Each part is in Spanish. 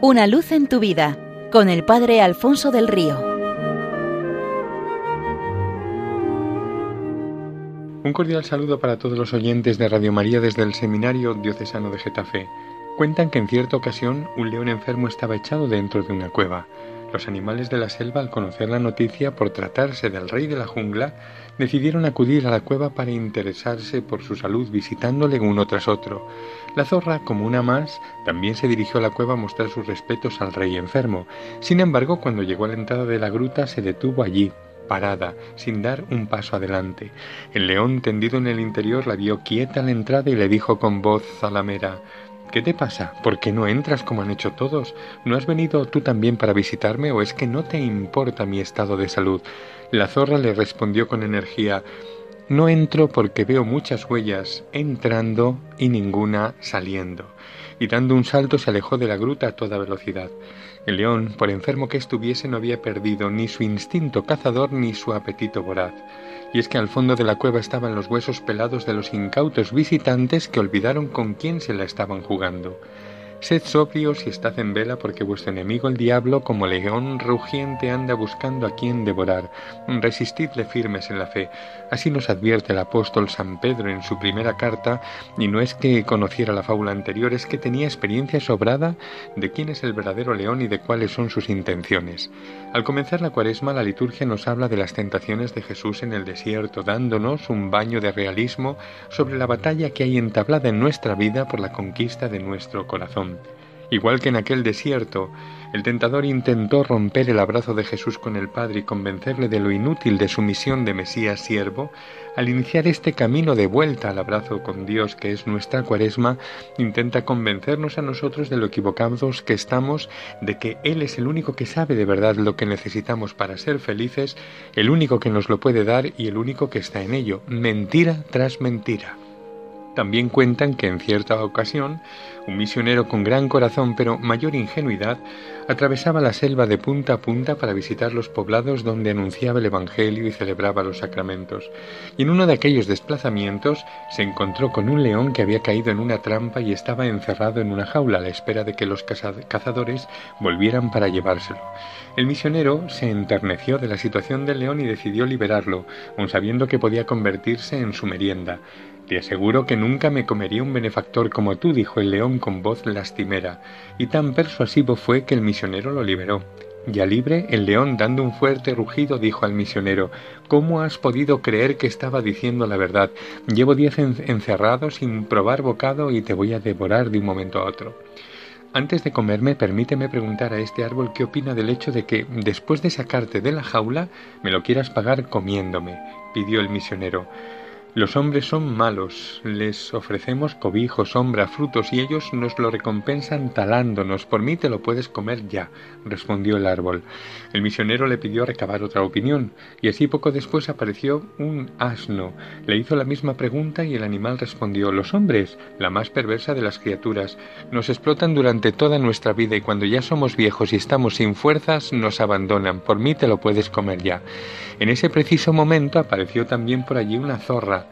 Una luz en tu vida, con el Padre Alfonso del Río. Un cordial saludo para todos los oyentes de Radio María desde el Seminario Diocesano de Getafe. Cuentan que en cierta ocasión un león enfermo estaba echado dentro de una cueva. Los animales de la selva, al conocer la noticia por tratarse del rey de la jungla, decidieron acudir a la cueva para interesarse por su salud, visitándole uno tras otro. La zorra, como una más, también se dirigió a la cueva a mostrar sus respetos al rey enfermo. Sin embargo, cuando llegó a la entrada de la gruta, se detuvo allí, parada, sin dar un paso adelante. El león, tendido en el interior, la vio quieta a la entrada y le dijo con voz zalamera: «¿Qué te pasa? ¿Por qué no entras como han hecho todos? ¿No has venido tú también para visitarme, o es que no te importa mi estado de salud?». La zorra le respondió con energía: «No entro porque veo muchas huellas entrando y ninguna saliendo». Y dando un salto se alejó de la gruta a toda velocidad. El león, por enfermo que estuviese, no había perdido ni su instinto cazador ni su apetito voraz. Y es que al fondo de la cueva estaban los huesos pelados de los incautos visitantes, que olvidaron con quién se la estaban jugando. Sed sobrios y estad en vela, porque vuestro enemigo el diablo, como león rugiente, anda buscando a quien devorar. Resistidle firmes en la fe. Así nos advierte el apóstol San Pedro en su primera carta, y no es que conociera la fábula anterior, es que tenía experiencia sobrada de quién es el verdadero león y de cuáles son sus intenciones. Al comenzar la Cuaresma, la liturgia nos habla de las tentaciones de Jesús en el desierto, dándonos un baño de realismo sobre la batalla que hay entablada en nuestra vida por la conquista de nuestro corazón. Igual que en aquel desierto, el tentador intentó romper el abrazo de Jesús con el Padre y convencerle de lo inútil de su misión de Mesías siervo. Al iniciar este camino de vuelta al abrazo con Dios, que es nuestra Cuaresma, intenta convencernos a nosotros de lo equivocados que estamos, de que Él es el único que sabe de verdad lo que necesitamos para ser felices, el único que nos lo puede dar y el único que está en ello. Mentira tras mentira. También cuentan que en cierta ocasión un misionero con gran corazón pero mayor ingenuidad atravesaba la selva de punta a punta para visitar los poblados donde anunciaba el Evangelio y celebraba los sacramentos. Y en uno de aquellos desplazamientos se encontró con un león que había caído en una trampa y estaba encerrado en una jaula a la espera de que los cazadores volvieran para llevárselo. El misionero se enterneció de la situación del león y decidió liberarlo, aun sabiendo que podía convertirse en su merienda. «Te aseguro que nunca me comería un benefactor como tú», dijo el león con voz lastimera, y tan persuasivo fue que el misionero lo liberó. Ya libre, el león, dando un fuerte rugido, dijo al misionero: «¿Cómo has podido creer que estaba diciendo la verdad? Llevo 10 encerrados sin probar bocado y te voy a devorar de un momento a otro. Antes de comerme, permíteme preguntar a este árbol qué opina del hecho de que, después de sacarte de la jaula, me lo quieras pagar comiéndome», pidió el misionero. «Los hombres son malos, les ofrecemos cobijo, sombra, frutos, y ellos nos lo recompensan talándonos. Por mí te lo puedes comer ya», respondió el árbol. El misionero le pidió recabar otra opinión, y así poco después apareció un asno. Le hizo la misma pregunta y el animal respondió: «Los hombres, la más perversa de las criaturas, nos explotan durante toda nuestra vida, y cuando ya somos viejos y estamos sin fuerzas, nos abandonan. Por mí te lo puedes comer ya». En ese preciso momento apareció también por allí una zorra.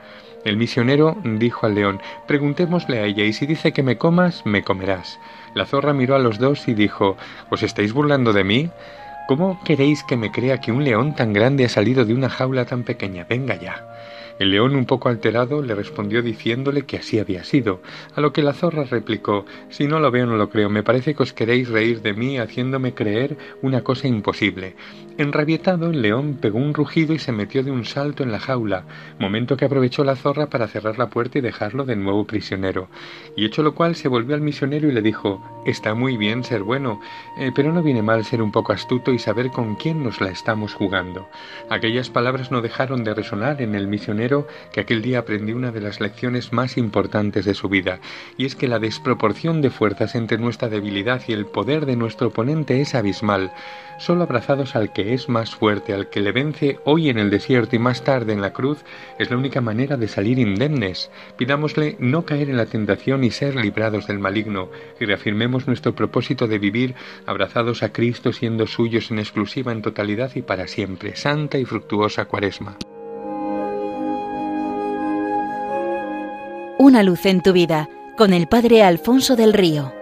El misionero dijo al león: «Preguntémosle a ella, y si dice que me comas, me comerás». La zorra miró a los dos y dijo: «¿Os estáis burlando de mí? ¿Cómo queréis que me crea que un león tan grande ha salido de una jaula tan pequeña? Venga ya». El león, un poco alterado, le respondió diciéndole que así había sido, a lo que la zorra replicó: «Si no lo veo, no lo creo. Me parece que os queréis reír de mí haciéndome creer una cosa imposible». Enrabietado, el león pegó un rugido y se metió de un salto en la jaula, momento que aprovechó la zorra para cerrar la puerta y dejarlo de nuevo prisionero. Y hecho lo cual, se volvió al misionero y le dijo: «Está muy bien ser bueno, pero no viene mal ser un poco astuto y saber con quién nos la estamos jugando». Aquellas palabras no dejaron de resonar en el misionero, que aquel día aprendió una de las lecciones más importantes de su vida, y es que la desproporción de fuerzas entre nuestra debilidad y el poder de nuestro oponente es abismal. Solo abrazados al que es más fuerte, al que le vence hoy en el desierto y más tarde en la cruz, es la única manera de salir indemnes. Pidámosle no caer en la tentación y ser librados del maligno, y reafirmemos nuestro propósito de vivir abrazados a Cristo, siendo suyos en exclusiva, en totalidad y para siempre. Santa y fructuosa Cuaresma. Una luz en tu vida, con el Padre Alfonso del Río.